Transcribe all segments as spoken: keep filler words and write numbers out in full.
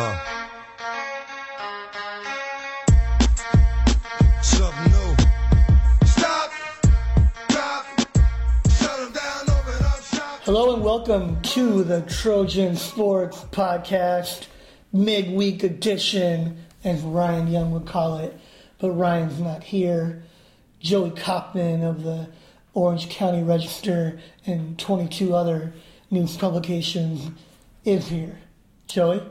Uh. Hello and welcome to the Trojan Sports Podcast, midweek edition, as Ryan Young would call it. But Ryan's not here. Joey Kaufman of the Orange County Register and twenty-two other news publications is here. Joey?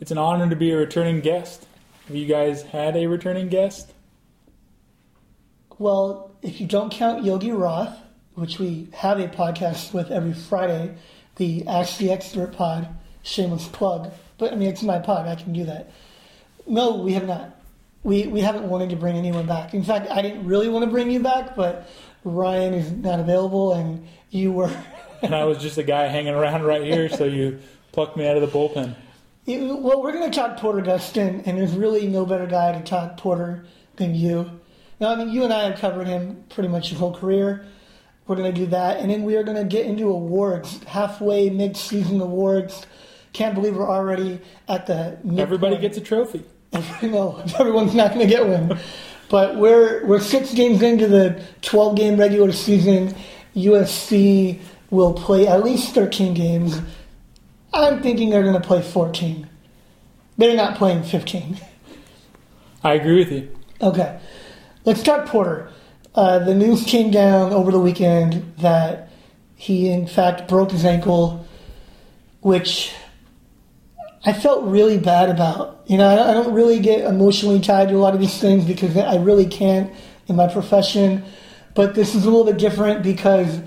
It's an honor to be a returning guest. Have you guys had a returning guest? Well, if you don't count Yogi Roth, which we have a podcast with every Friday, the Ask the Expert pod, shameless plug. But, I mean, it's my pod. I can do that. No, we have not. We we haven't wanted to bring anyone back. In fact, I didn't really want to bring you back, but Ryan is not available, and you were... and I was just a guy hanging around right here, so you plucked me out of the bullpen. It, well, we're going to talk Porter Gustin, and there's really no better guy to talk Porter than you. Now, I mean, you and I have covered him pretty much his whole career. We're going to do that, and then we are going to get into awards, halfway mid-season awards. Can't believe we're already at the midpoint. Everybody gets a trophy. No, everyone's not going to get one. But we're we're six games into the twelve-game regular season. U S C will play at least thirteen games. I'm thinking they're going to play fourteen. They're not playing fifteen. I agree with you. Okay. Let's talk Porter. Uh, the news came down over the weekend that he, in fact, broke his ankle, which I felt really bad about. You know, I don't, I don't really get emotionally tied to a lot of these things because I really can't in my profession. But this is a little bit different because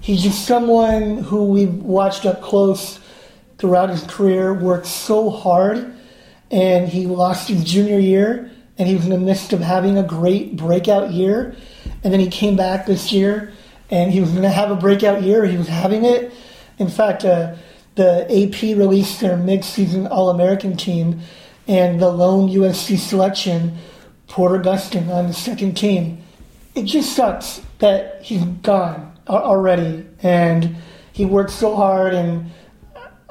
he's just someone who we've watched up close throughout his career, worked so hard, and he lost his junior year. And he was in the midst of having a great breakout year. And then he came back this year, and he was going to have a breakout year. He was having it. In fact, uh, the A P released their mid-season All-American team, and the lone U S C selection, Porter Gustin, on the second team. It just sucks that he's gone already. And he worked so hard, and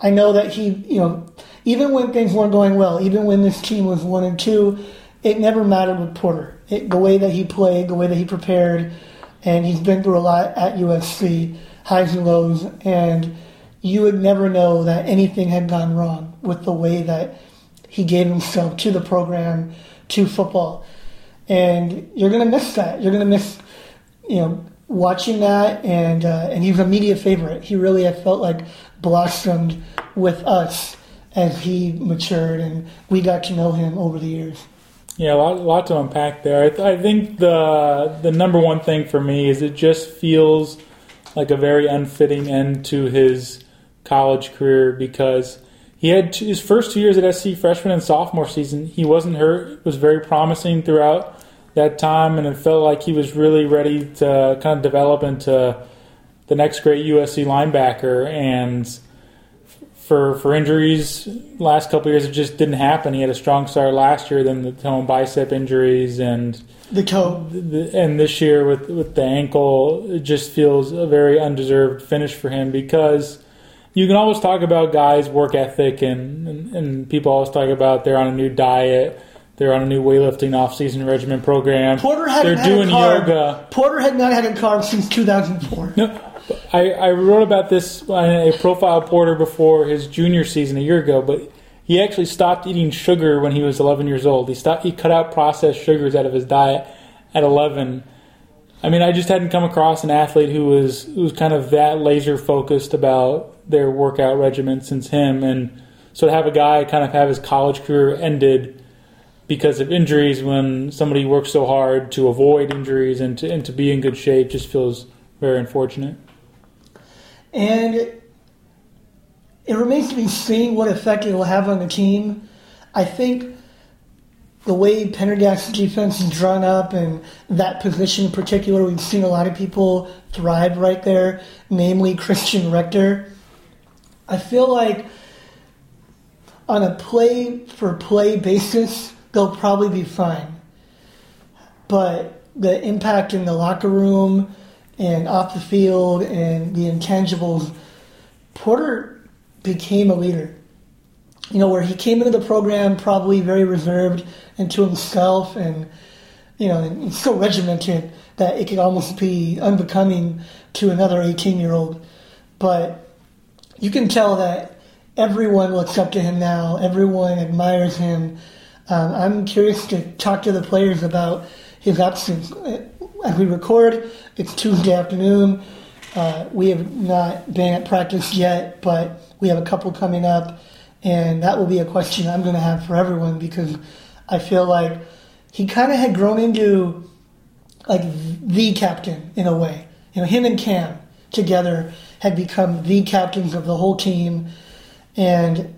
I know that he, you know, even when things weren't going well, even when this team was one and two, it never mattered with Porter. It, the way that he played, the way that he prepared, and he's been through a lot at U S C, highs and lows, and you would never know that anything had gone wrong with the way that he gave himself to the program, to football. And you're going to miss that. You're going to miss, you know, watching that, and uh, and he's a media favorite. He really, I felt like, blossomed with us as he matured, and we got to know him over the years. Yeah, a lot, a lot to unpack there. I, th- I think the the number one thing for me is it just feels like a very unfitting end to his college career because he had two, his first two years at S C, freshman and sophomore season, he wasn't hurt. It was very promising throughout that time, and it felt like he was really ready to kind of develop into the next great U S C linebacker. And For for injuries, last couple of years it just didn't happen. He had a strong start last year, then the toe and bicep injuries, and the toe, the, and this year with, with the ankle, it just feels a very undeserved finish for him because you can always talk about guys' work ethic, and, and, and people always talk about they're on a new diet, they're on a new weightlifting off-season regimen program. Porter hadn't they're doing had a carb. Yoga. Porter had not had a carb since two thousand four. No. I, I wrote about this on a profile Porter before his junior season a year ago, but he actually stopped eating sugar when he was eleven years old. He stopped. He cut out processed sugars out of his diet at eleven. I mean, I just hadn't come across an athlete who was who was kind of that laser focused about their workout regimen since him. And so to have a guy kind of have his college career ended because of injuries when somebody works so hard to avoid injuries and to and to be in good shape just feels very unfortunate. And it remains to be seen what effect it will have on the team. I think the way Pendergast's defense is drawn up and that position in particular, we've seen a lot of people thrive right there, namely Christian Rector. I feel like on a play-for-play basis, they'll probably be fine. But the impact in the locker room and off the field and the intangibles, Porter became a leader. you know, where he came into the program probably very reserved and to himself, and, you know, and so regimented that it could almost be unbecoming to another eighteen-year-old. But you can tell that everyone looks up to him now. Everyone admires him. Um, I'm curious to talk to the players about his absence. As we record, it's Tuesday afternoon. Uh, we have not been at practice yet, but we have a couple coming up, and that will be a question I'm going to have for everyone, because I feel like he kind of had grown into like the captain in a way. You know, him and Cam together had become the captains of the whole team, and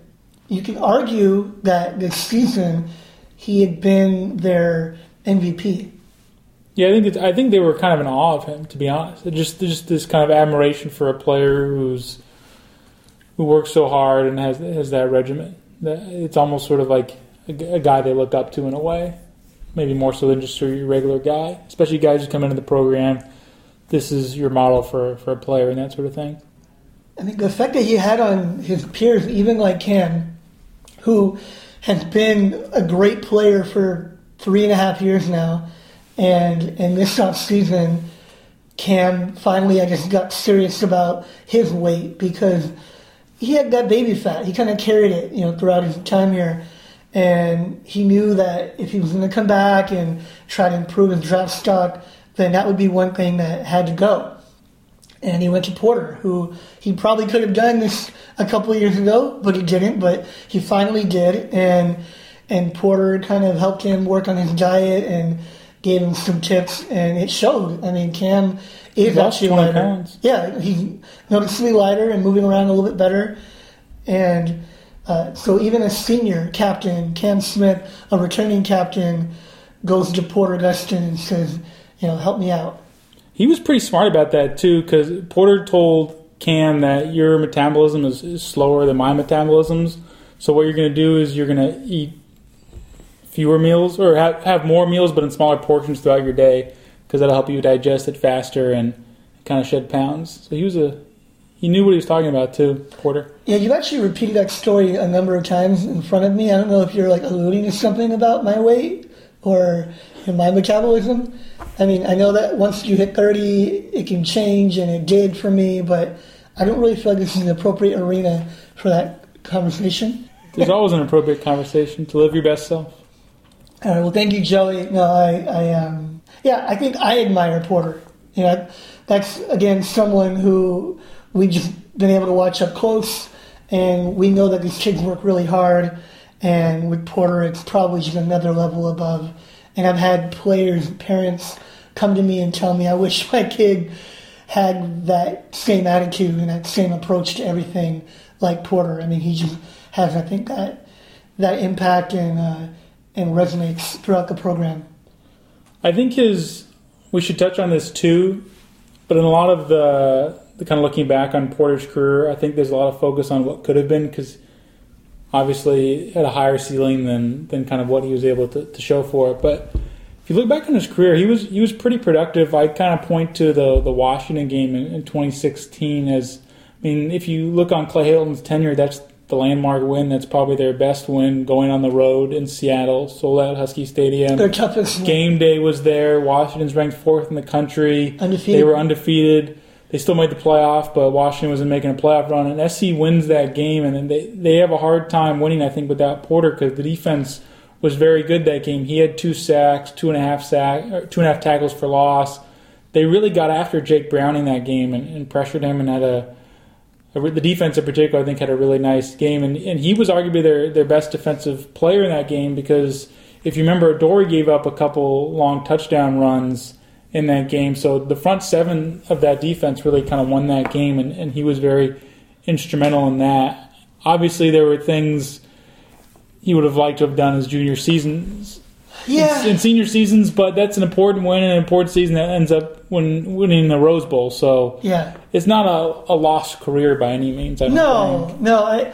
you can argue that this season he had been their M V P. Yeah, I think it's, I think they were kind of in awe of him, to be honest. Just just this kind of admiration for a player who's who works so hard and has has that regimen. It's almost sort of like a, a guy they look up to in a way, maybe more so than just your regular guy, especially guys who come into the program. This is your model for, for a player and that sort of thing. I think the effect that he had on his peers, even like Cam, who has been a great player for three and a half years now, and in this offseason, Cam finally, I guess, got serious about his weight because he had that baby fat. He kind of carried it, you know, throughout his time here, and he knew that if he was going to come back and try to improve his draft stock, then that would be one thing that had to go. And he went to Porter, who he probably could have done this a couple of years ago, but he didn't. But he finally did, and and Porter kind of helped him work on his diet and gave him some tips, and it showed. I mean, Cam is actually lighter. Pounds. Yeah, he's noticeably lighter and moving around a little bit better. And uh, so even a senior captain, Cam Smith, a returning captain, goes to Porter Gustin and says, you know, help me out. He was pretty smart about that, too, because Porter told Cam that your metabolism is, is slower than my metabolism's. So what you're going to do is you're going to eat fewer meals or have, have more meals but in smaller portions throughout your day, because that'll help you digest it faster and kind of shed pounds. So he was a he knew what he was talking about, too, Porter. Yeah, you've actually repeated that story a number of times in front of me. I don't know if you're like alluding to something about my weight or my metabolism. I mean, I know that once you hit thirty, it can change, and it did for me, but I don't really feel like this is an appropriate arena for that conversation. There's always an appropriate conversation to live your best self. All right, well, thank you, Joey. No, I, I um, yeah, I think I admire Porter. You know, that's, again, someone who we've just been able to watch up close, and we know that these kids work really hard, and with Porter, it's probably just another level above. And I've had players, parents, come to me and tell me, I wish my kid had that same attitude and that same approach to everything like Porter. I mean, he just has, I think, that that impact and uh, and resonates throughout the program. I think his, we should touch on this too, but in a lot of the, the kind of looking back on Porter's career, I think there's a lot of focus on what could have been, because obviously had a higher ceiling than, than kind of what he was able to, to show for it. But if you look back on his career, he was he was pretty productive. I kind of point to the the Washington game in, in twenty sixteen as, I mean, if you look on Clay Helton's tenure, that's the landmark win. That's probably their best win, going on the road in Seattle, sold out Husky Stadium. Their toughest game day was there. Washington's ranked fourth in the country. Undefeated. They were undefeated. They still made the playoff, but Washington wasn't making a playoff run. And S C wins that game, and then they, they have a hard time winning, I think, without Porter, because the defense was very good that game. He had two sacks, two and a half sack, or two and a half tackles for loss. They really got after Jake Browning that game and, and pressured him, and had a, a the defense in particular, I think, had a really nice game. And, and he was arguably their, their best defensive player in that game, because if you remember, Dory gave up a couple long touchdown runs in that game. So the front seven of that defense really kind of won that game, and, and he was very instrumental in that. Obviously, there were things he would have liked to have done his junior seasons, yeah, in, in senior seasons, but that's an important win and an important season that ends up win, winning the Rose Bowl. So yeah, it's not a, a lost career by any means. I don't no, think. no, I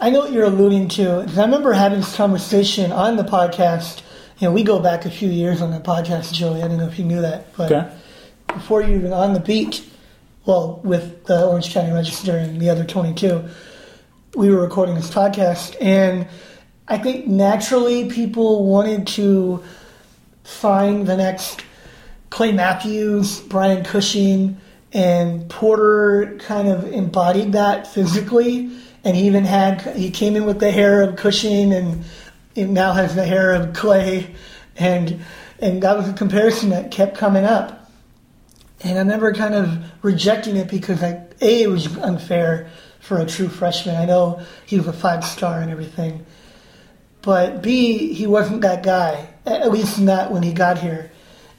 I know what you're alluding to. I remember having this conversation on the podcast. You know, we go back a few years on the podcast, Joey. I don't know if you knew that, but okay, before you even on the beat, well, with the Orange County Register and the other twenty-two, we were recording this podcast, and I think naturally people wanted to find the next Clay Matthews, Brian Cushing, and Porter kind of embodied that physically. And he even had, he came in with the hair of Cushing, and it now has the hair of Clay. And and that was a comparison that kept coming up. And I remember kind of rejecting it because, I, A, it was unfair for a true freshman. I know he was a five-star and everything. But B, he wasn't that guy, at least not when he got here.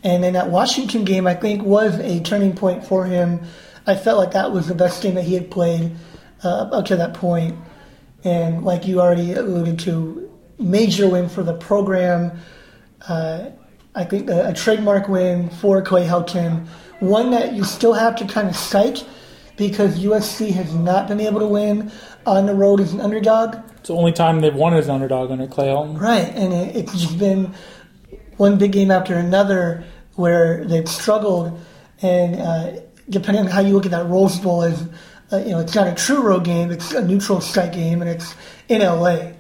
And then that Washington game, I think, was a turning point for him. I felt like that was the best game that he had played uh, up to that point. And like you already alluded to, major win for the program. Uh, I think a, a trademark win for Clay Helton, one that you still have to kind of cite because U S C has not been able to win on the road as an underdog. It's the only time they've won as an underdog under Clay Helton. Right, and it, it's just been one big game after another where they've struggled, and uh, depending on how you look at that Rose Bowl, is uh, you know it's not a true road game; it's a neutral site game, and it's in L A.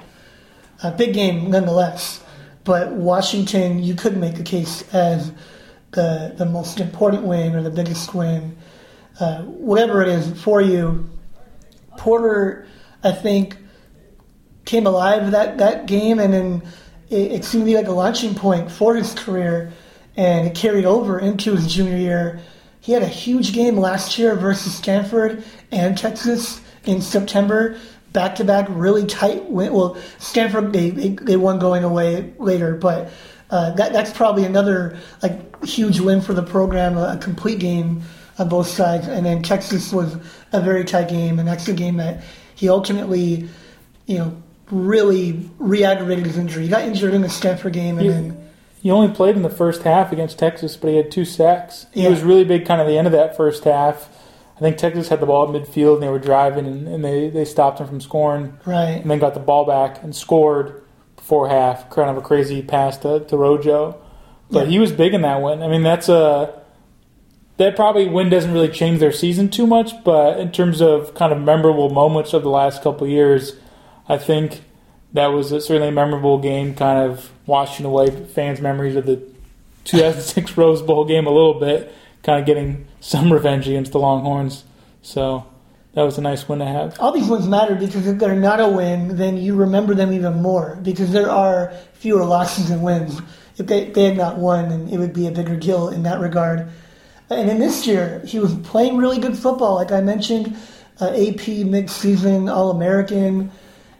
A big game nonetheless. But Washington, you could make the case as the the most important win or the biggest win, uh, whatever it is for you. Porter, I think, came alive that that game, and then it seemed to be like a launching point for his career, and it carried over into his junior year. He had a huge game last year versus Stanford and Texas in September, back-to-back, really tight win. Well, Stanford, they, they, they won going away later, but uh, that that's probably another like huge win for the program, a, a complete game on both sides. And then Texas was a very tight game, and that's the game that he ultimately, you know, really re-aggravated his injury. He got injured in the Stanford game, and he, then he only played in the first half against Texas, but he had two sacks. He yeah. was really big kind of the end of that first half. I think Texas had the ball at midfield, and they were driving, and, and they, they stopped him from scoring. Right. And then got the ball back and scored before half. Kind of a crazy pass to, to Rojo. But yeah. he was big in that win. I mean, that's a that probably win doesn't really change their season too much, but in terms of kind of memorable moments of the last couple of years, I think that was a certainly a memorable game, kind of washing away fans' memories of the two thousand six Rose Bowl game a little bit, kind of getting some revenge against the Longhorns. So that was a nice win to have. All these wins matter because if they're not a win, then you remember them even more because there are fewer losses than wins. If they, they had not won, then it would be a bigger deal in that regard. And then this year, he was playing really good football. Like I mentioned, uh, A P mid-season All-American,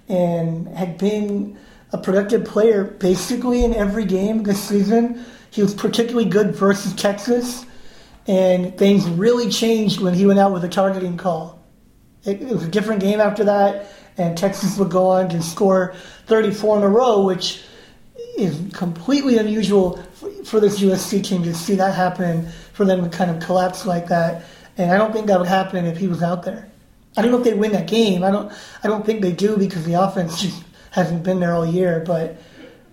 and had been a productive player basically in every game this season. He was particularly good versus Texas, and things really changed when he went out with a targeting call. It, it was a different game after that, and Texas would go on to score thirty-four in a row, which is completely unusual for, for this U S C team to see that happen, for them to kind of collapse like that. And I don't think that would happen if he was out there. I don't know if they win that game. I don't I don't think they do because the offense just hasn't been there all year. But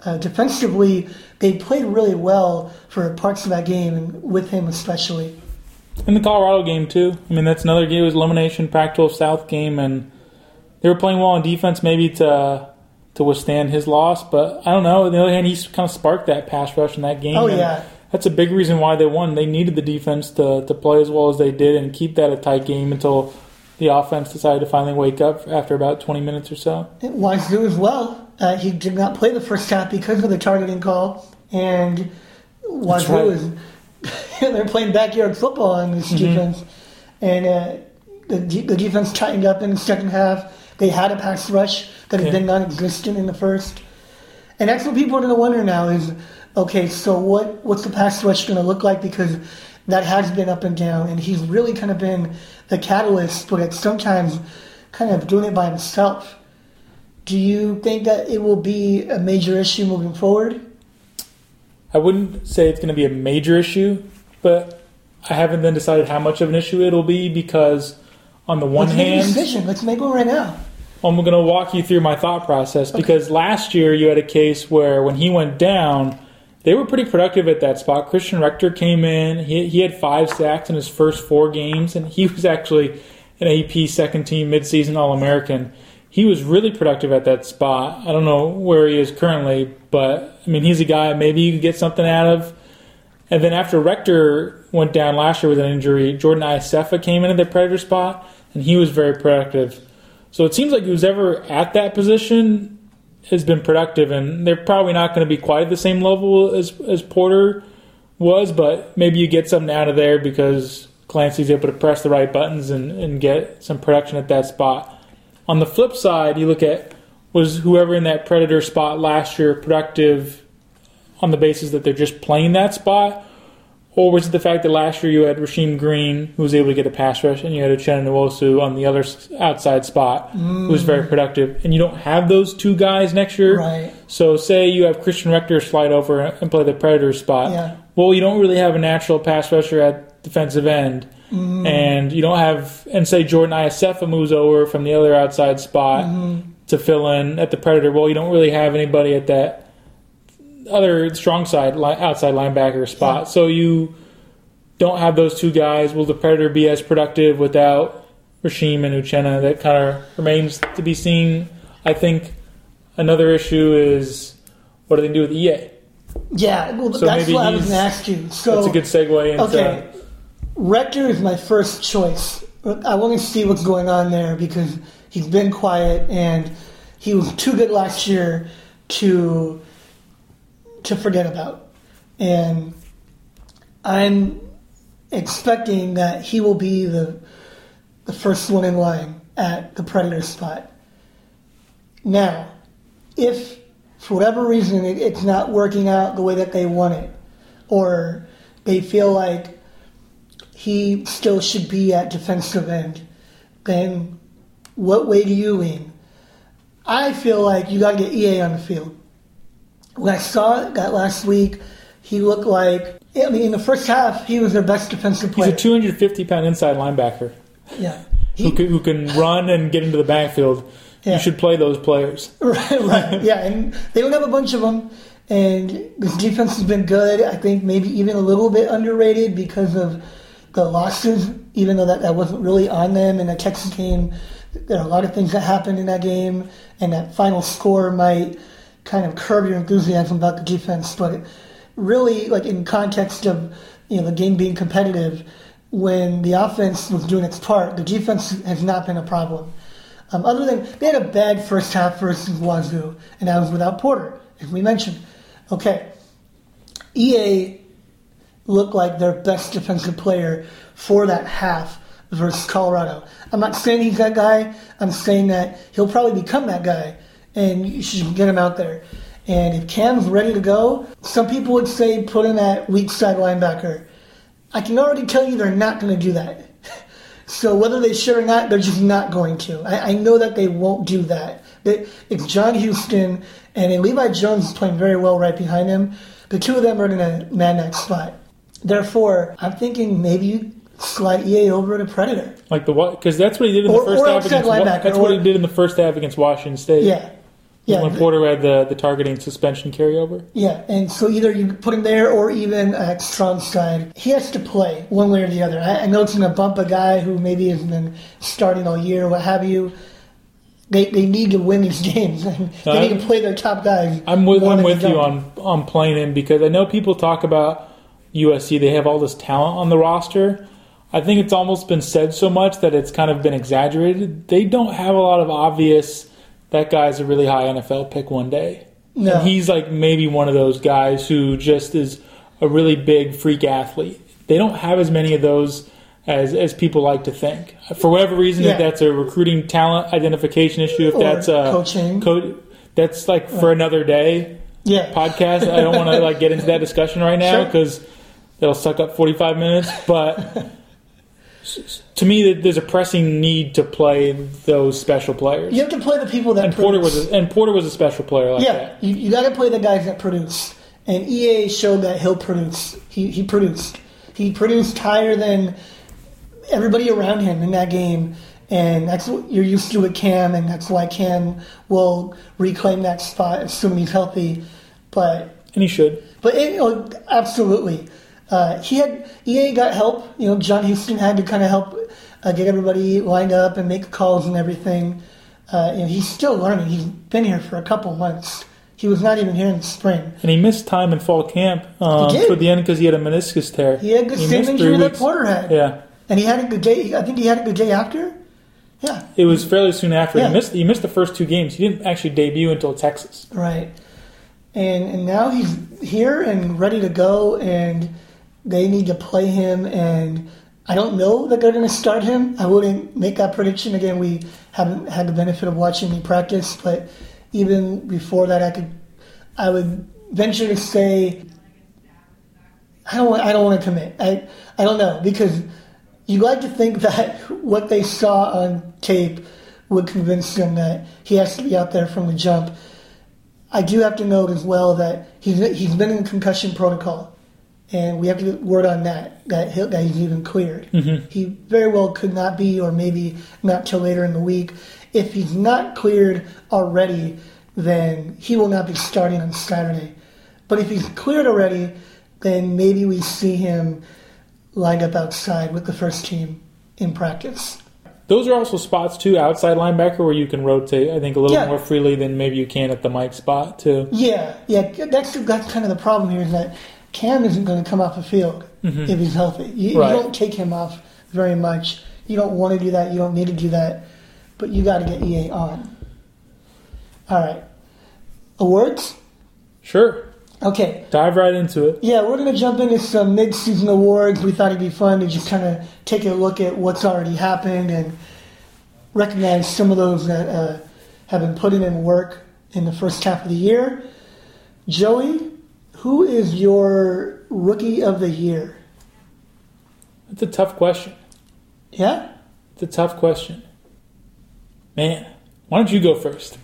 uh, defensively, they played really well for parts of that game, and with him especially. In the Colorado game, too. I mean, that's another game. It was elimination Pac twelve South game, and they were playing well on defense maybe to to withstand his loss. But I don't know. On the other hand, he kind of sparked that pass rush in that game. Oh, yeah. That's a big reason why they won. They needed the defense to, to play as well as they did and keep that a tight game until the offense decided to finally wake up after about twenty minutes or so. Wazoo as well. Uh, he did not play the first half because of the targeting call. And Wazoo right. is... they're playing backyard football on this mm-hmm. defense. And uh, the, the defense tightened up in the second half. They had a pass rush that had yeah. been non-existent in the first. And that's what people are going to wonder now is, okay, so what? what's the pass rush going to look like? Because that has been up and down, and he's really kind of been the catalyst, but it's sometimes kind of doing it by himself. Do you think that it will be a major issue moving forward? I wouldn't say it's going to be a major issue, but I haven't then decided how much of an issue it'll be because on the one Let's hand... Let's make a decision. Let's make one right now. I'm going to walk you through my thought process okay. because last year you had a case where when he went down, they were pretty productive at that spot. Christian Rector came in. He he had five sacks in his first four games, and he was actually an A P second-team midseason All-American. he was really productive at that spot. I don't know where he is currently, but, I mean, he's a guy maybe you could get something out of. And then after Rector went down last year with an injury, Jordan Iosefa came into the Predator spot, and he was very productive. So it seems like who's ever at that position has been productive, and they're probably not going to be quite at the same level as, as Porter was, but maybe you get something out of there because Clancy's able to press the right buttons and, and get some production at that spot. On the flip side, you look at, was whoever in that Predator spot last year productive on the basis that they're just playing that spot? Or was it the fact that last year you had Rasheem Green, who was able to get a pass rush, and you had Uchenna Nwosu on the other outside spot, mm. who was very productive? And you don't have those two guys next year. Right. So say you have Christian Rector slide over and play the Predator spot. Yeah. Well, you don't really have a natural pass rusher at defensive end. Mm-hmm. And you don't have, and say Jordan Iosefa moves over from the other outside spot mm-hmm. to fill in at the Predator. Well, you don't really have anybody at that other strong side, outside linebacker spot. Yeah. So you don't have those two guys. Will the Predator be as productive without Rasheem and Uchenna? That kind of remains to be seen. I think another issue is what do they do with E A? Yeah, well, so that's what I was going to ask you. So, that's a good segue into. Okay. Rector is my first choice. I want to see what's going on there because he's been quiet and he was too good last year to to forget about. And I'm expecting that he will be the the first one in line at the Predator spot. Now, if for whatever reason it, it's not working out the way that they want it, or they feel like he still should be at defensive end, then what way do you lean? I feel like you got to get E A on the field. When I saw that last week, he looked like, I mean, in the first half, he was their best defensive player. He's a two hundred fifty pound inside linebacker. Yeah. He, who, can, who can run and get into the backfield. Yeah. You should play those players. Right, right. Yeah, and they don't have a bunch of them. And this defense has been good. I think maybe even a little bit underrated because of the losses, even though that, that wasn't really on them in the Texas game. There are a lot of things that happened in that game, and that final score might kind of curb your enthusiasm about the defense. But really, like in context of, you know, the game being competitive, when the offense was doing its part, the defense has not been a problem. Um, other than they had a bad first half versus Wazoo, and that was without Porter, as we mentioned. Okay, E A look like their best defensive player for that half versus Colorado. I'm not saying he's that guy. I'm saying that he'll probably become that guy, and you should get him out there. And if Cam's ready to go, some people would say put him at weak side linebacker. I can already tell you they're not going to do that. So whether they should or not, they're just not going to. I, I know that they won't do that. They, it's John Houston, and then Levi Jones is playing very well right behind him. The two of them are in a man that spot. Therefore, I'm thinking maybe you slide E A over to Predator. Like the what? Because that's what he did in the or, first or half against. Wa- that's or, what he did in the first half against Washington State. Yeah, yeah. When Porter had the, the targeting suspension carryover. Yeah, and so either you put him there or even at strong side. He has to play one way or the other. I, I know it's going to bump a guy who maybe has been starting all year, what have you. They they need to win these games. And they I'm, need to play their top guys. I'm with I'm with you on on playing him because I know people talk about U S C, they have all this talent on the roster. I think it's almost been said so much that it's kind of been exaggerated. They don't have a lot of obvious, that guy's a really high N F L pick one day. No. And he's like maybe one of those guys who just is a really big freak athlete. They don't have as many of those as as people like to think. For whatever reason, yeah. If that's a recruiting talent identification issue, if or that's a coaching, co- that's like for another day yeah. podcast. I don't want to like get into that discussion right now because sure. It'll suck up forty-five minutes, but to me, there's a pressing need to play those special players. You have to play the people that and produce. Porter was a, and Porter was a special player like yeah, that. Yeah, you, you got to play the guys that produce. And E A showed that he'll produce. He he produced. He produced higher than everybody around him in that game, and that's what you're used to with Cam, and that's why Cam will reclaim that spot, assuming he's healthy. But and he should. But it, oh, absolutely. Uh, he had E A got help. You know, John Houston had to kind of help uh, get everybody lined up and make calls and everything. Uh, you know, he's still learning. He's been here for a couple months. He was not even here in the spring. And he missed time in fall camp um, he did. toward the end because he had a meniscus tear. He had the same injury that Porter had. Yeah. And he had a good day. I think he had a good day after. Yeah. It was fairly soon after. Yeah. He missed He missed the first two games. He didn't actually debut until Texas. Right. And and now he's here and ready to go, and they need to play him. And I don't know that they're going to start him. I wouldn't make that prediction. Again, we haven't had the benefit of watching him practice, but even before that, I could, I would venture to say, I don't, I don't want to commit. I, I don't know, because you like to think that what they saw on tape would convince them that he has to be out there from the jump. I do have to note as well that he's he's been in concussion protocol, and we have to get word on that, that, he, that he's even cleared. Mm-hmm. He very well could not be, or maybe not till later in the week. If he's not cleared already, then he will not be starting on Saturday. But if he's cleared already, then maybe we see him lined up outside with the first team in practice. Those are also spots, too, outside linebacker, where you can rotate, I think, a little yeah. more freely than maybe you can at the Mike spot, too. Yeah, yeah. That's that's kind of the problem here, is that Cam isn't going to come off the field mm-hmm. if he's healthy. You, right. you don't take him off very much. You don't want to do that. You don't need to do that. But you got to get E A on. All right. Awards? Sure. Okay. Dive right into it. Yeah, we're going to jump into some mid-season awards. We thought it'd be fun to just kind of take a look at what's already happened and recognize some of those that uh, have been putting in work in the first half of the year. Joey, who is your Rookie of the Year? That's a tough question. Yeah? It's a tough question. Man, why don't you go first?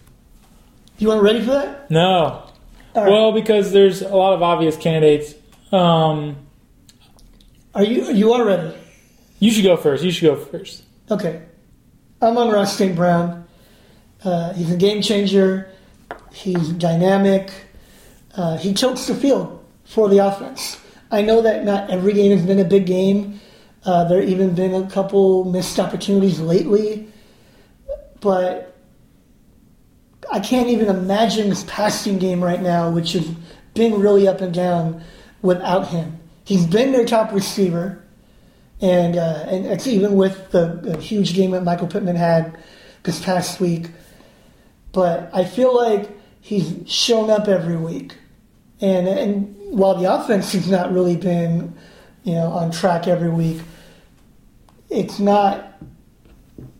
You weren't ready for that? No. Right. Well, because there's a lot of obvious candidates. Um, are you you are ready? You should go first. You should go first. Okay. I'm on Ross Saint Brown. Uh, he's a game changer. He's dynamic. Uh, he chokes the field for the offense. I know that not every game has been a big game. Uh, there have even been a couple missed opportunities lately. But I can't even imagine this passing game right now, which has been really up and down, without him. He's been their top receiver, and uh, and it's even with the, the huge game that Michael Pittman had this past week. But I feel like he's shown up every week, and and while the offense has not really been, you know, on track every week, it's not.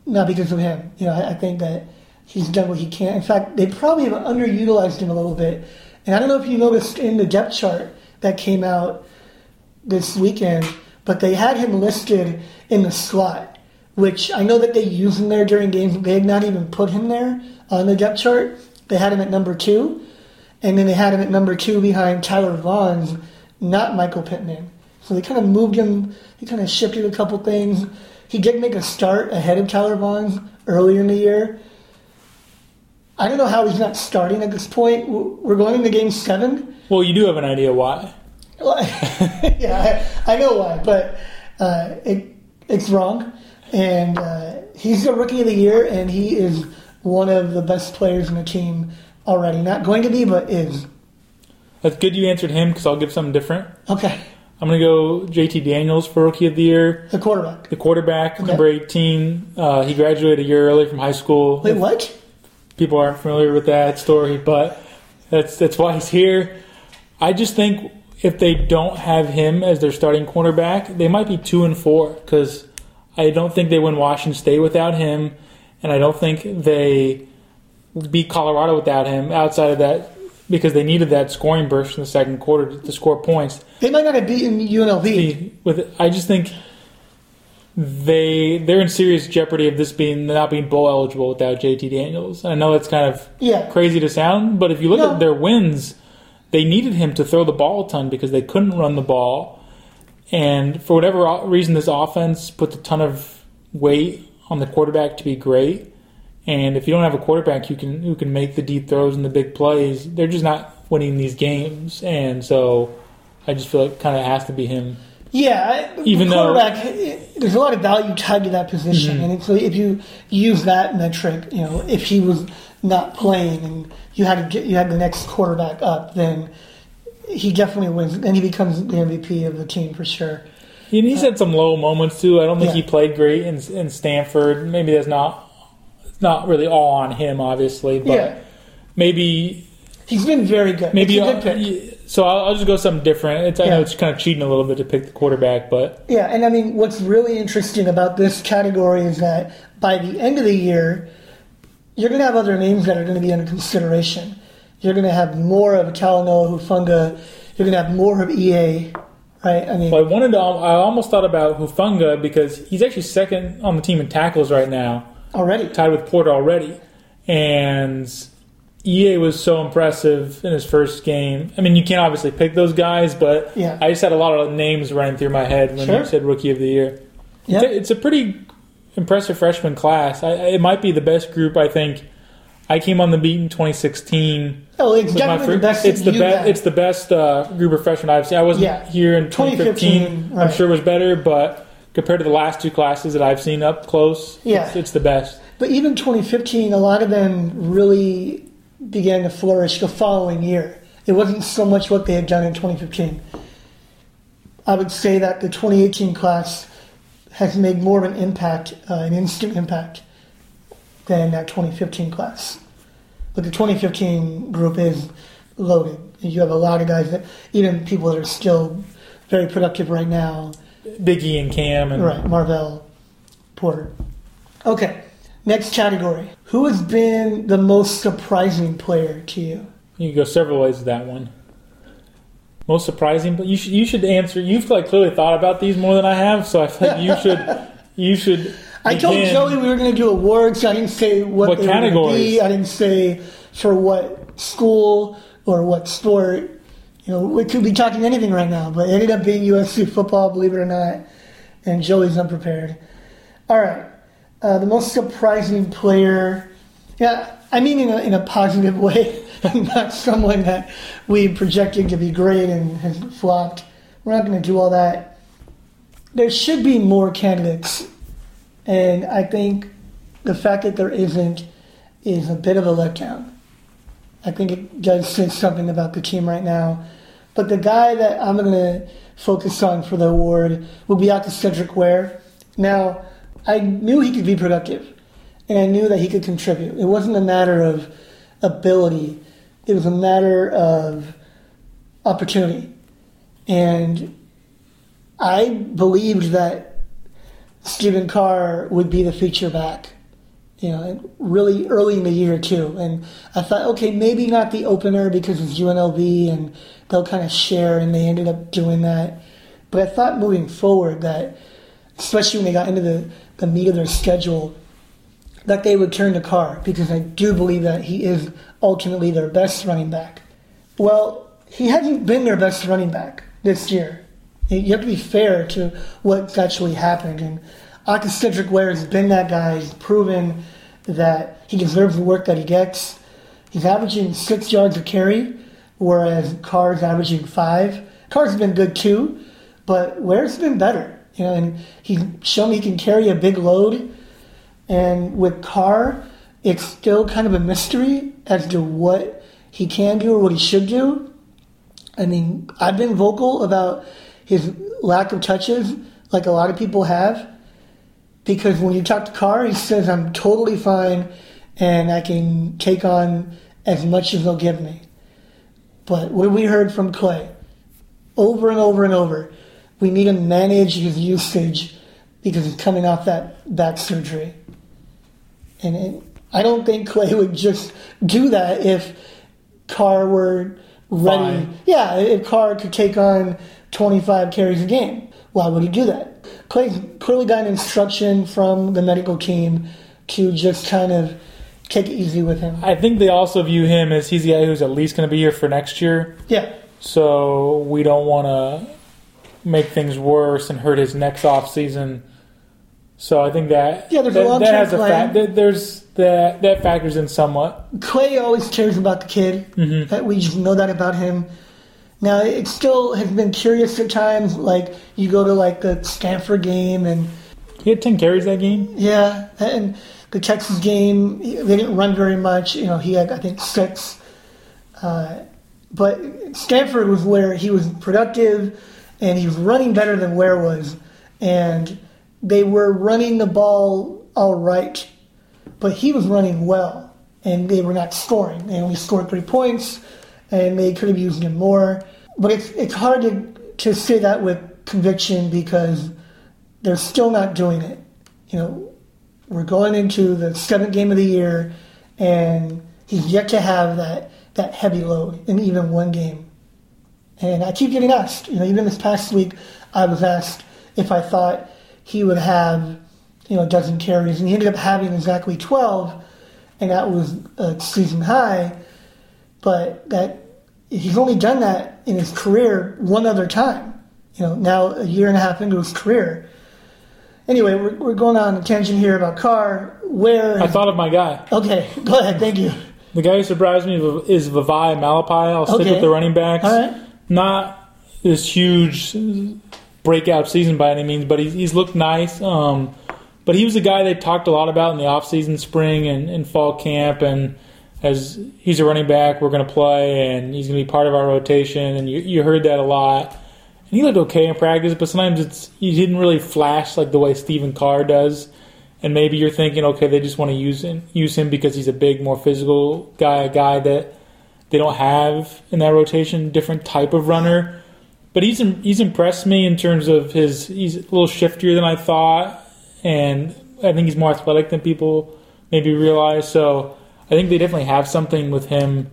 Not because of him. You know, I, I think that he's done what he can. In fact, they probably have underutilized him a little bit. And I don't know if you noticed in the depth chart that came out this weekend, but they had him listed in the slot, which I know that they use him there during games, but they had not even put him there on the depth chart. They had him at number two, and then they had him at number two behind Tyler Vaughn, not Michael Pittman. So they kind of moved him, they kind of shifted a couple things. He did make a start ahead of Tyler Vaughn earlier in the year. I don't know how he's not starting at this point. We're going into game seven. Well, you do have an idea why. yeah, I, I know why, but uh, it, it's wrong. And uh, he's the Rookie of the Year, and he is one of the best players in the team already. Not going to be, but is. That's good you answered him, because I'll give something different. Okay. I'm going to go J T Daniels for Rookie of the Year. The quarterback. The quarterback, okay. Number eighteen. Uh, he graduated a year early from high school. Wait, what? People aren't familiar with that story, but that's that's why he's here. I just think if they don't have him as their starting quarterback, they might be two and four, because I don't think they win Washington State without him, and I don't think they beat Colorado without him outside of that, because they needed that scoring burst in the second quarter to score points. They might not have beaten U N L V. With, I just think they, they're in serious jeopardy of this being not being bowl eligible without J T Daniels. I know it's kind of yeah. crazy to sound, but if you look no. at their wins, they needed him to throw the ball a ton because they couldn't run the ball. And for whatever reason, this offense puts a ton of weight on the quarterback to be great. And if you don't have a quarterback who can who can make the deep throws and the big plays, they're just not winning these games. And so I just feel it kind of has to be him. Yeah, even quarterback, though it, there's a lot of value tied to that position, mm-hmm. and if, if you use that metric, you know, if he was not playing and you had to, you had the next quarterback up, then he definitely wins, and he becomes the M V P of the team for sure. And he's uh, had some low moments too. I don't think yeah. he played great in, in Stanford. Maybe that's not not really all on him, obviously, but yeah. maybe he's been very good. Maybe it's a good pick. So I'll, I'll just go something different. It's, I yeah. know it's kind of cheating a little bit to pick the quarterback, but yeah. And I mean, what's really interesting about this category is that by the end of the year, you're going to have other names that are going to be under consideration. You're going to have more of Talanoa Hufanga. You're going to have more of E A, right? I mean, well, I wanted to. I almost thought about Hufanga because he's actually second on the team in tackles right now, already tied with Porter already, and E A was so impressive in his first game. I mean, you can't obviously pick those guys, but yeah. I just had a lot of names running through my head when sure. you said Rookie of the Year. Yep. It's, a, it's a pretty impressive freshman class. I, it might be the best group, I think. I came on the beat in twenty sixteen. Oh, it's definitely first, the best. It's the best. It's the best uh, group of freshmen I've seen. I wasn't yeah. here in twenty fifteen. twenty fifteen right. I'm sure it was better, but compared to the last two classes that I've seen up close, yeah. it's, it's the best. But even twenty fifteen, a lot of them really began to flourish the following year. It wasn't so much what they had done in twenty fifteen. I would say that the twenty eighteen class has made more of an impact, uh, an instant impact, than that twenty fifteen class. But the twenty fifteen group is loaded. You have a lot of guys that, even people that are still very productive right now. Biggie and Cam and right, Marvell, Porter. Okay, next category. Who has been the most surprising player to you? You can go several ways with that one. Most surprising, but you should you should answer. You've like clearly thought about these more than I have, so I feel like you should you should. I told Joey we were going to do awards. I didn't say what, what they were going to be. I didn't say for what school or what sport. You know, we could be talking anything right now, but it ended up being U S C football, believe it or not, and Joey's unprepared. All right. Uh, the most surprising player, yeah, I mean in a, in a positive way, not someone that we projected to be great and has flopped. We're not going to do all that. There should be more candidates. And I think the fact that there isn't is a bit of a letdown. I think it does say something about the team right now. But the guy that I'm going to focus on for the award will be Aca'Cedric Ware. Now, I knew he could be productive, and I knew that he could contribute. It wasn't a matter of ability. It was a matter of opportunity. And I believed that Stephen Carr would be the feature back, you know, really early in the year too. And I thought, okay, maybe not the opener because it's U N L V and they'll kind of share, and they ended up doing that. But I thought moving forward that, especially when they got into the, the meat of their schedule, that they would turn to Carr because I do believe that he is ultimately their best running back. Well, he hasn't been their best running back this year. You have to be fair to what's actually happened. And Aca'Cedric Ware has been that guy. He's proven that he deserves the work that he gets. He's averaging six yards a carry, whereas Carr's averaging five. Carr's been good too, but Ware's been better. You know, and he's shown he can carry a big load. And with Carr, it's still kind of a mystery as to what he can do or what he should do. I mean, I've been vocal about his lack of touches, like a lot of people have, because when you talk to Carr, he says, I'm totally fine and I can take on as much as they'll give me. But what we heard from Clay, over and over and over, we need to manage his usage because he's coming off that back surgery. And it, I don't think Clay would just do that if Carr were ready. Fine. Yeah, if Carr could take on twenty-five carries a game. Why would he do that? Clay clearly got an instruction from the medical team to just kind of take it easy with him. I think they also view him as he's the guy who's at least going to be here for next year. Yeah. So we don't want to make things worse and hurt his next off season. So I think that yeah, there's that, a long-term that has a plan. Fa- there's that that factors in somewhat. Clay always cares about the kid. Mm-hmm. We just know that about him. Now, it still has been curious at times. Like, you go to, like, the Stanford game and... He had ten carries that game? Yeah. And the Texas game, they didn't run very much. You know, he had, I think, six. Uh, but Stanford was where he was productive, and he was running better than Ware was. And they were running the ball all right, but he was running well, and they were not scoring. They only scored three points, and they could have used him more. But it's it's hard to, to say that with conviction because they're still not doing it. You know, we're going into the seventh game of the year, and he's yet to have that, that heavy load in even one game. And I keep getting asked. You know, even this past week, I was asked if I thought he would have, you know, a dozen carries, and he ended up having exactly twelve, and that was a season high. But that he's only done that in his career one other time, you know, now a year and a half into his career. Anyway, we're, we're going on a tangent here about Carr. Where I thought of my guy. Okay, go ahead. Thank you. The guy who surprised me is Vavae Malepeai. I'll stick okay. with the running backs. All right. Not this huge breakout season by any means, but he's, he's looked nice. Um, but he was a guy they talked a lot about in the offseason, spring, and, and fall camp, and as he's a running back, we're going to play, and he's going to be part of our rotation. And you, you heard that a lot. And he looked okay in practice, but sometimes it's he didn't really flash like the way Stephen Carr does. And maybe you're thinking, okay, they just want to use him, use him because he's a big, more physical guy, a guy that they don't have in that rotation, different type of runner. But he's he's impressed me in terms of his – he's a little shiftier than I thought, and I think he's more athletic than people maybe realize. So – I think they definitely have something with him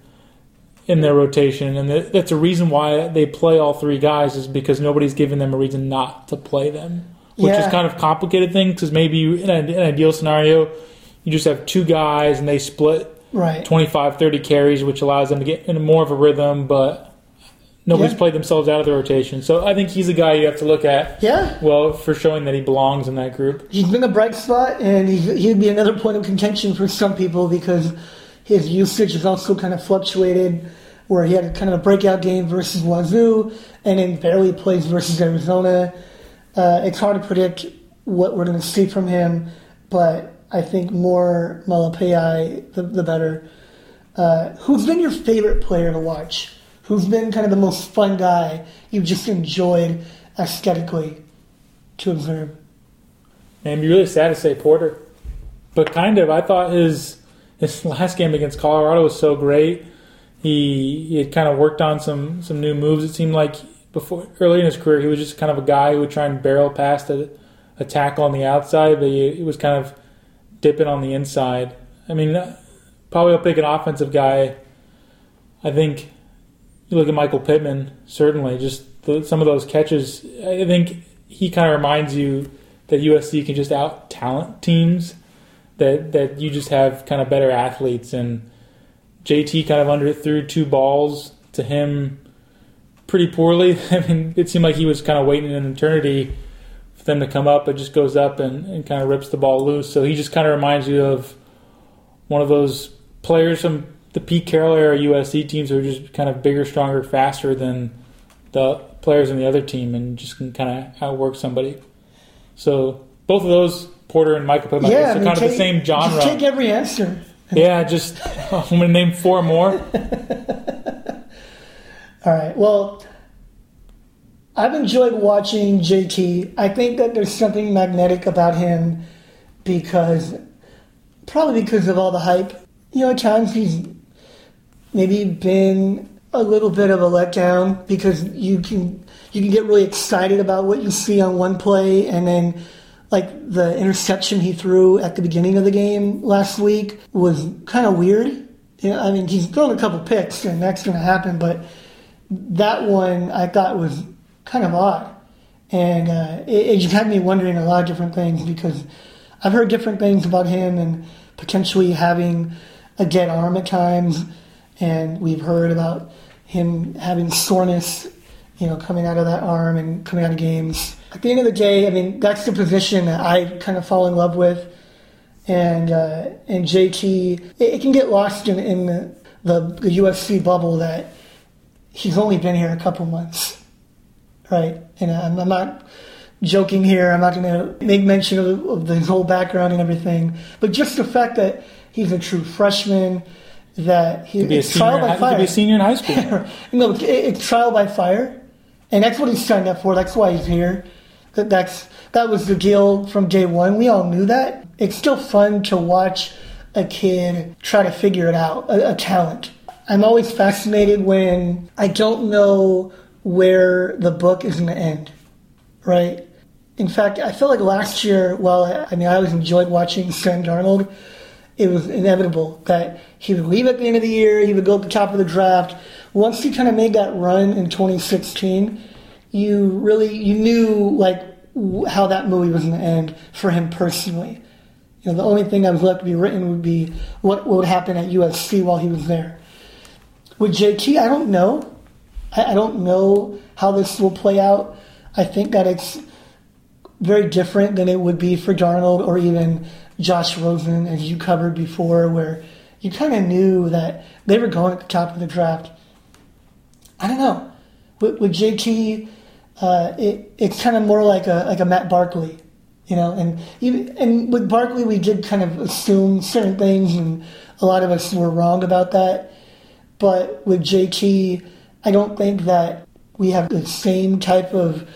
in their rotation, and that's a reason why they play all three guys is because nobody's given them a reason not to play them, which yeah. is kind of a complicated thing because maybe in an ideal scenario, you just have two guys and they split right. twenty-five, thirty carries, which allows them to get into more of a rhythm, but nobody's yeah. played themselves out of the rotation. So I think he's a guy you have to look at yeah. well for showing that he belongs in that group. He's been a bright spot, and he's, he'd be another point of contention for some people because his usage has also kind of fluctuated where he had kind of a breakout game versus Wazoo and then barely plays versus Arizona. Uh, it's hard to predict what we're going to see from him, but I think more Malepeai, the, the better. Uh, who's been your favorite player to watch? Who's been kind of the most fun guy you've just enjoyed aesthetically to observe? Man, you're really sad to say Porter. But kind of, I thought his his last game against Colorado was so great. He he had kind of worked on some, some new moves. It seemed like before early in his career he was just kind of a guy who would try and barrel past a, a tackle on the outside, but he, he was kind of dipping on the inside. I mean, probably I'll pick an offensive guy, I think. You look at Michael Pittman, certainly, just the, some of those catches. I think he kind of reminds you that U S C can just out-talent teams, that, that you just have kind of better athletes. And J T kind of underthrew two balls to him pretty poorly. I mean, it seemed like he was kind of waiting an eternity for them to come up. It just goes up and, and kind of rips the ball loose. So he just kind of reminds you of one of those players from the Pete Carroll era U S C teams are just kind of bigger, stronger, faster than the players on the other team and just can kind of outwork somebody. So both of those, Porter and Michael Pittman, yeah, are I mean, kind take, of the same genre. Just take every answer. Yeah, just I'm going to name four more. All right. Well, I've enjoyed watching J T. I think that there's something magnetic about him because probably because of all the hype. You know, at times he's maybe been a little bit of a letdown because you can you can get really excited about what you see on one play, and then like the interception he threw at the beginning of the game last week was kind of weird. You know, I mean, he's thrown a couple picks, and that's going to happen, but that one I thought was kind of odd, and uh, it, it just had me wondering a lot of different things because I've heard different things about him and potentially having a dead arm at times, and we've heard about him having soreness, you know, coming out of that arm and coming out of games. At the end of the day, I mean, that's the position that I kind of fall in love with, and uh, and J T, it, it can get lost in, in the, the the U S C bubble that he's only been here a couple months, right? And I'm, I'm not joking here. I'm not going to make mention of, of the whole background and everything, but just the fact that he's a true freshman, that he, could be it's a senior, trial by fire. Could be a senior in high school. No, it, it's trial by fire, and that's what he's signed up for. That's why he's here. That that's that was the deal from day one. We all knew that. It's still fun to watch a kid try to figure it out, a, a talent. I'm always fascinated when I don't know where the book is going to end, right? In fact, I feel like last year, while I mean, I always enjoyed watching Sam Darnold, it was inevitable that he would leave at the end of the year, he would go at the top of the draft. Once he kind of made that run in twenty sixteen, you really, you knew like how that movie was going to end for him personally. You know, the only thing that was left to be written would be what would happen at U S C while he was there. With J T, I don't know. I, I don't know how this will play out. I think that it's very different than it would be for Darnold or even Josh Rosen, as you covered before, where you kind of knew that they were going at the top of the draft. I don't know. With, with J T, uh, it, it's kind of more like a like a Matt Barkley, you know. And even, and with Barkley, we did kind of assume certain things, and a lot of us were wrong about that. But with J T, I don't think that we have the same type of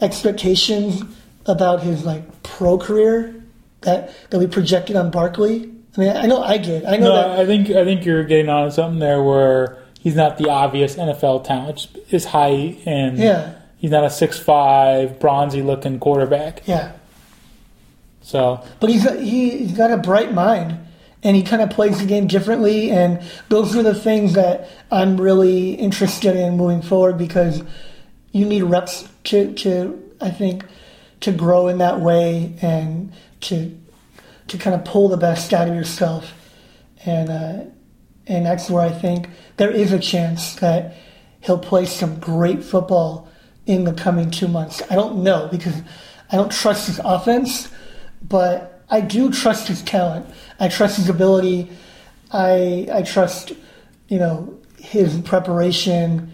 expectations about his like pro career that, that we projected on Barkley. I mean, I know I did. I know. No, that, I think I think you're getting on to something there where he's not the obvious N F L talent. It's his height, and yeah. He's not a six five, bronzy-looking quarterback. Yeah. So, but he's got, he, he's got a bright mind. And he kind of plays the game differently, and those are the things that I'm really interested in moving forward, because you need reps to, to I think, to grow in that way and to to kind of pull the best out of yourself. And uh, and that's where I think there is a chance that he'll play some great football in the coming two months. I don't know, because I don't trust his offense, but I do trust his talent. I trust his ability. I I trust, you know, his preparation.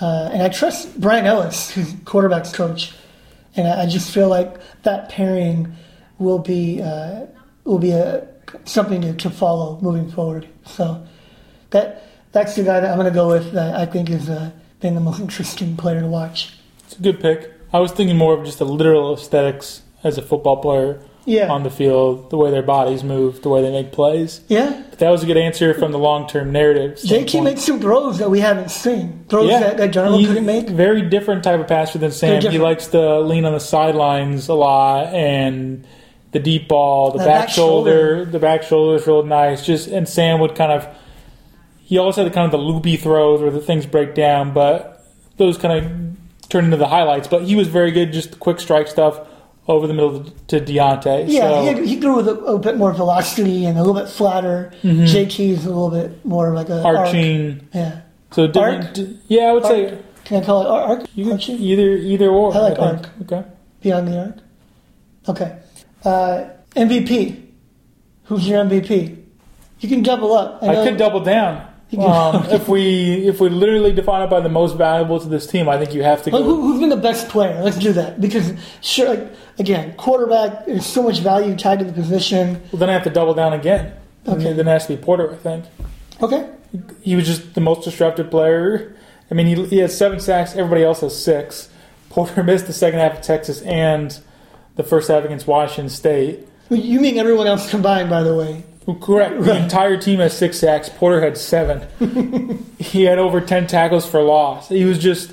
Uh, and I trust Brian Ellis, his quarterback's coach. And I, I just feel like that pairing will be uh, will be a, something to, to follow moving forward. So that that's the guy that I'm going to go with that I think has uh, been the most interesting player to watch. It's a good pick. I was thinking more of just the literal aesthetics as a football player. Yeah. On the field, the way their bodies move, the way they make plays. Yeah. But that was a good answer from the long-term narrative standpoint. J T makes some throws that we haven't seen. Throws yeah. that, that Darnold couldn't make. Very different type of passer than Sam. He likes to lean on the sidelines a lot, and the deep ball, the, the back, back shoulder, shoulder. The back shoulder is real nice. Just And Sam would kind of – he always had the kind of the loopy throws where the things break down, but those kind of turn into the highlights. But he was very good, just the quick strike stuff. Over the middle to Deontay. Yeah, so. he, had, he grew with a, a bit more velocity and a little bit flatter. Mm-hmm. J T's a little bit more like a arching. Arc. Yeah. So arc? D- yeah, I would arc. say. Can I call it arc? You, either, either or. I like I arc. Okay. Beyond the arc. Okay. Uh, M V P. Who's your M V P? You can double up. I, I could double down. Um, if we if we literally define it by the most valuable to this team, I think you have to go. Like, who, who's been the best player? Let's do that. Because, sure, like, again, quarterback, there's so much value tied to the position. Well, then I have to double down again. Okay. Then it has to be Porter, I think. Okay. He was just the most disruptive player. I mean, he, he has seven sacks. Everybody else has six. Porter missed the second half of Texas and the first half against Washington State. You mean everyone else combined, by the way. Correct. Right. The entire team has six sacks. Porter had seven. He had over ten tackles for loss. He was just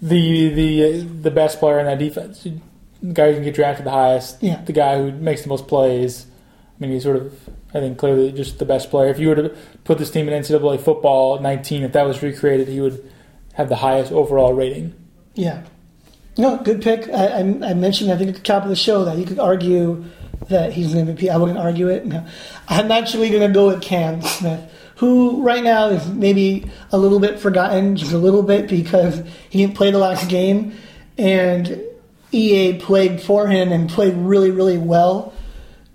the the the best player in that defense. The guy who can get drafted the highest. Yeah. The guy who makes the most plays. I mean, he's sort of, I think, clearly just the best player. If you were to put this team in N C double A football nineteen, if that was recreated, he would have the highest overall rating. Yeah. No, good pick. I, I, I mentioned, I think, at the top of the show that you could argue that he's an M V P. I wouldn't argue it. No. I'm actually going to go with Cam Smith, who right now is maybe a little bit forgotten, just a little bit, because he didn't play the last game, and E A played for him and played really, really well.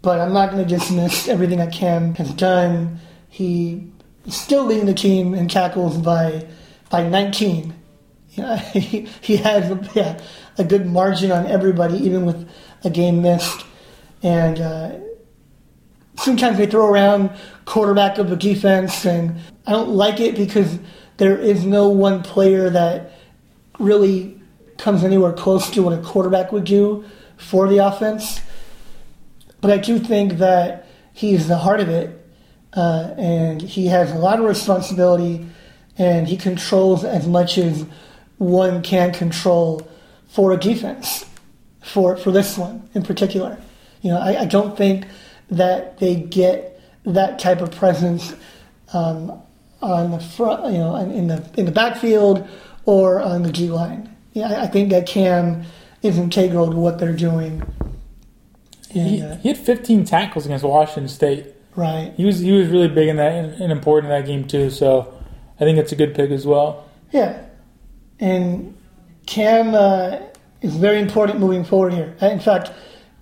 But I'm not going to dismiss everything that Cam has done. He is still leading the team in tackles by by nineteen. You know, he, he had yeah, a good margin on everybody, even with a game missed. And uh, sometimes they throw around quarterback of the defense, and I don't like it because there is no one player that really comes anywhere close to what a quarterback would do for the offense. But I do think that he is the heart of it, uh, and he has a lot of responsibility, and he controls as much as one can control for a defense, for, for this one in particular. You know, I, I don't think that they get that type of presence um, on the front, you know, in the in the backfield or on the G line. Yeah, I, I think that Cam is integral to what they're doing. And, he, uh, he had fifteen tackles against Washington State. Right. He was he was really big in that and important in that game too. So I think it's a good pick as well. Yeah, and Cam uh, is very important moving forward here. In fact,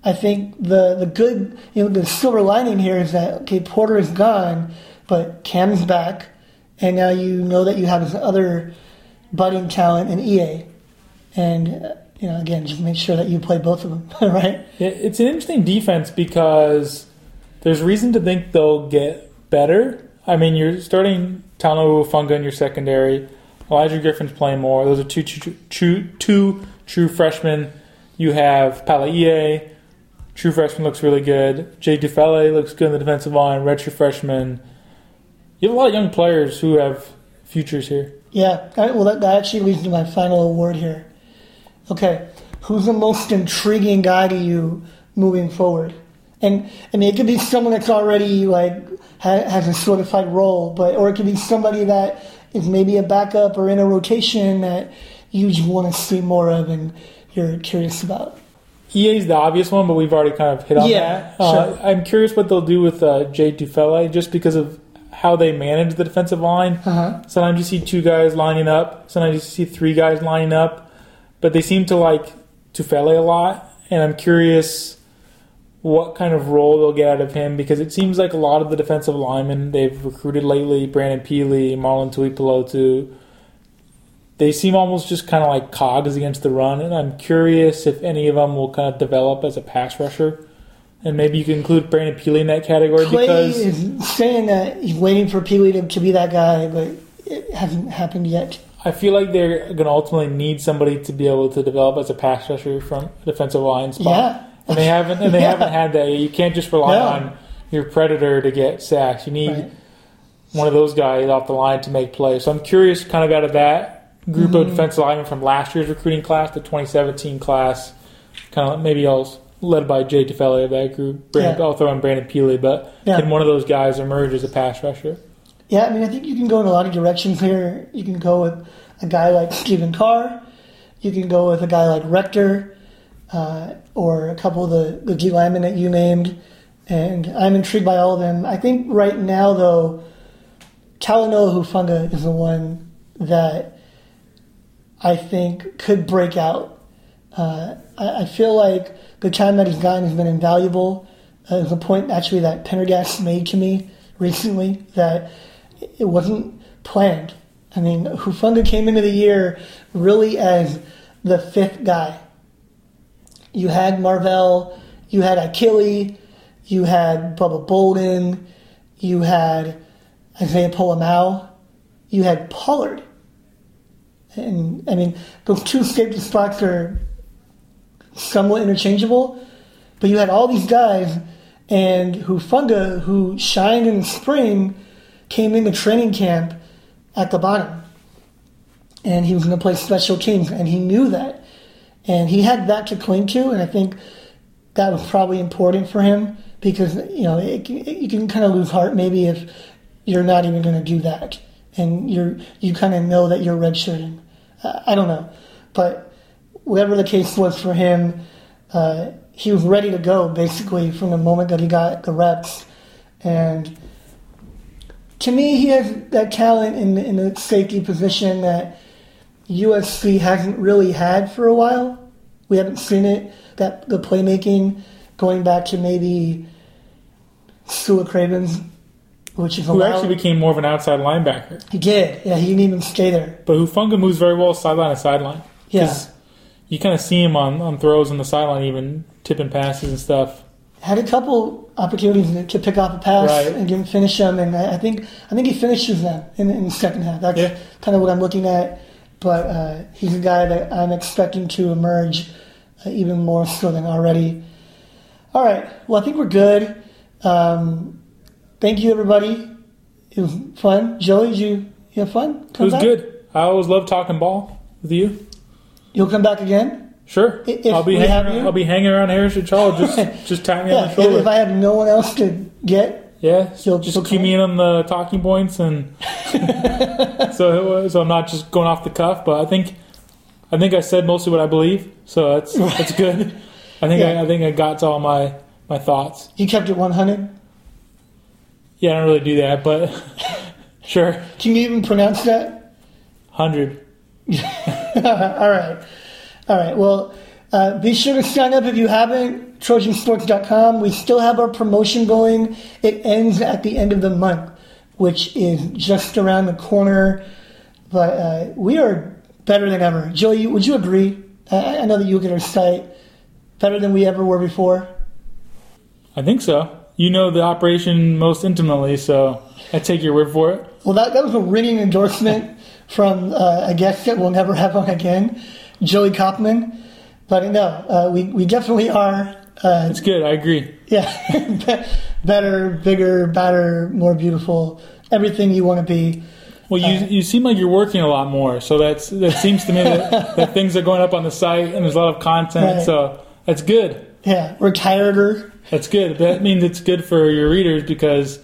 I think the, the good, you know, the silver lining here is that, okay, Porter is gone, but Cam is back, and now you know that you have this other budding talent in E A. And, uh, you know, again, just make sure that you play both of them, right? It's an interesting defense because there's reason to think they'll get better. I mean, you're starting Talanoa Hufanga in your secondary. Elijah Griffin's playing more. Those are two true, true, two true freshmen. You have Palaie. True freshman looks really good. Jay Tufele looks good in the defensive line. Redshirt freshman. You have a lot of young players who have futures here. Yeah. Well, that actually leads to my final award here. Okay. Who's the most intriguing guy to you moving forward? And I mean, it could be someone that's already like has a solidified role, but or it could be somebody that is maybe a backup or in a rotation that you just want to see more of and you're curious about. E A is the obvious one, but we've already kind of hit on yeah, that. Uh, sure. I'm curious what they'll do with uh, Jay Tufele just because of how they manage the defensive line. Uh-huh. Sometimes you see two guys lining up. Sometimes you see three guys lining up. But they seem to like Tufele a lot, and I'm curious what kind of role they'll get out of him because it seems like a lot of the defensive linemen they've recruited lately, Brandon Pili, Marlon Tuipulotu, they seem almost just kind of like cogs against the run, and I'm curious if any of them will kind of develop as a pass rusher. And maybe you can include Brandon Pili in that category. Clay because is saying that he's waiting for Pili to, to be that guy, but it hasn't happened yet. I feel like they're going to ultimately need somebody to be able to develop as a pass rusher from a defensive line spot. Yeah. And they haven't and they yeah. haven't had that. You can't just rely no. on your predator to get sacks. You need right. one of those guys off the line to make plays. So I'm curious kind of out of that group mm-hmm. of defensive linemen from last year's recruiting class, the twenty seventeen class, kind of maybe all led by Jay Tufele of that group. Brandon, yeah. I'll throw in Brandon Pili, but yeah. can one of those guys emerge as a pass rusher? Yeah, I mean, I think you can go in a lot of directions here. You can go with a guy like Stephen Carr. You can go with a guy like Rector uh, or a couple of the, the G linemen that you named, and I'm intrigued by all of them. I think right now, though, Talanoa Hufanga is the one that I think could break out. Uh, I, I feel like the time that he's gotten has been invaluable. Uh, there's a point actually that Pendergast made to me recently that it wasn't planned. I mean, Hufanga came into the year really as the fifth guy. You had Marvell, you had Achille, you had Bubba Bolden, you had Isaiah Polamau, you had Pollard. And I mean, those two safety spots are somewhat interchangeable, but you had all these guys, and Hufanga, who shined in the spring, came into training camp at the bottom, and he was going to play special teams, and he knew that, and he had that to cling to, and I think that was probably important for him because you know it, it, you can kind of lose heart maybe if you're not even going to do that, and you're you kind of know that you're redshirting. I don't know. But whatever the case was for him, uh, he was ready to go, basically, from the moment that he got the reps. And to me, he has that talent in, in the safety position that U S C hasn't really had for a while. We haven't seen it, that the playmaking, going back to maybe Sula Craven's Which is who allowed, actually became more of an outside linebacker. He did. Yeah, he didn't even stay there. But Hufanga moves very well sideline to sideline. Yeah. You kind of see him on, on throws on the sideline, even tipping passes and stuff. Had a couple opportunities to pick off a pass right. and give him, finish them, and I think I think he finishes them in, in the second half. That's yeah. kind of what I'm looking at. But uh, he's a guy that I'm expecting to emerge uh, even more so than already. All right. Well, I think we're good. Um, thank you, everybody. It was fun. Joey, did you, you have fun? Come it was back? Good. I always love talking ball with you. You'll come back again? Sure. If I'll be hanging around, I'll be hanging around Harrison Hall. Just just tap me yeah, on the shoulder. If, if I have no one else to get, yeah, you'll, just you'll keep me in on the talking points, and so so I'm not just going off the cuff. But I think I think I said mostly what I believe, so that's that's good. I think yeah. I, I think I got to all my, my thoughts. You kept it one hundred. Yeah, I don't really do that, but sure. Can you even pronounce that? one hundred. all right all right well uh, be sure to sign up if you haven't. Trojan Sports dot com. We still have our promotion going. It ends at the end of the month, which is just around the corner, but uh, we are better than ever. Joey, would you agree? I, I know that you look at our site, better than we ever were before. I think so. You know the operation most intimately, so I take your word for it. Well, that, that was a ringing endorsement from uh, a guest that we'll never have on again, Joey Kaufman. But no, uh, we, we definitely are. Uh, it's good. I agree. Yeah. Better, bigger, badder, more beautiful, everything you want to be. Well, you uh, you seem like you're working a lot more, so that's that seems to me that, that things are going up on the site and there's a lot of content, right. So that's good. Yeah, we're tireder. That's good. That means it's good for your readers because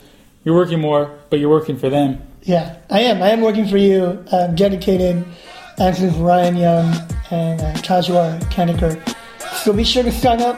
you're working more, but you're working for them. Yeah, I am. I am working for you. I'm dedicated, as is Ryan Young and uh, Tajwar Kaniker. So be sure to sign up.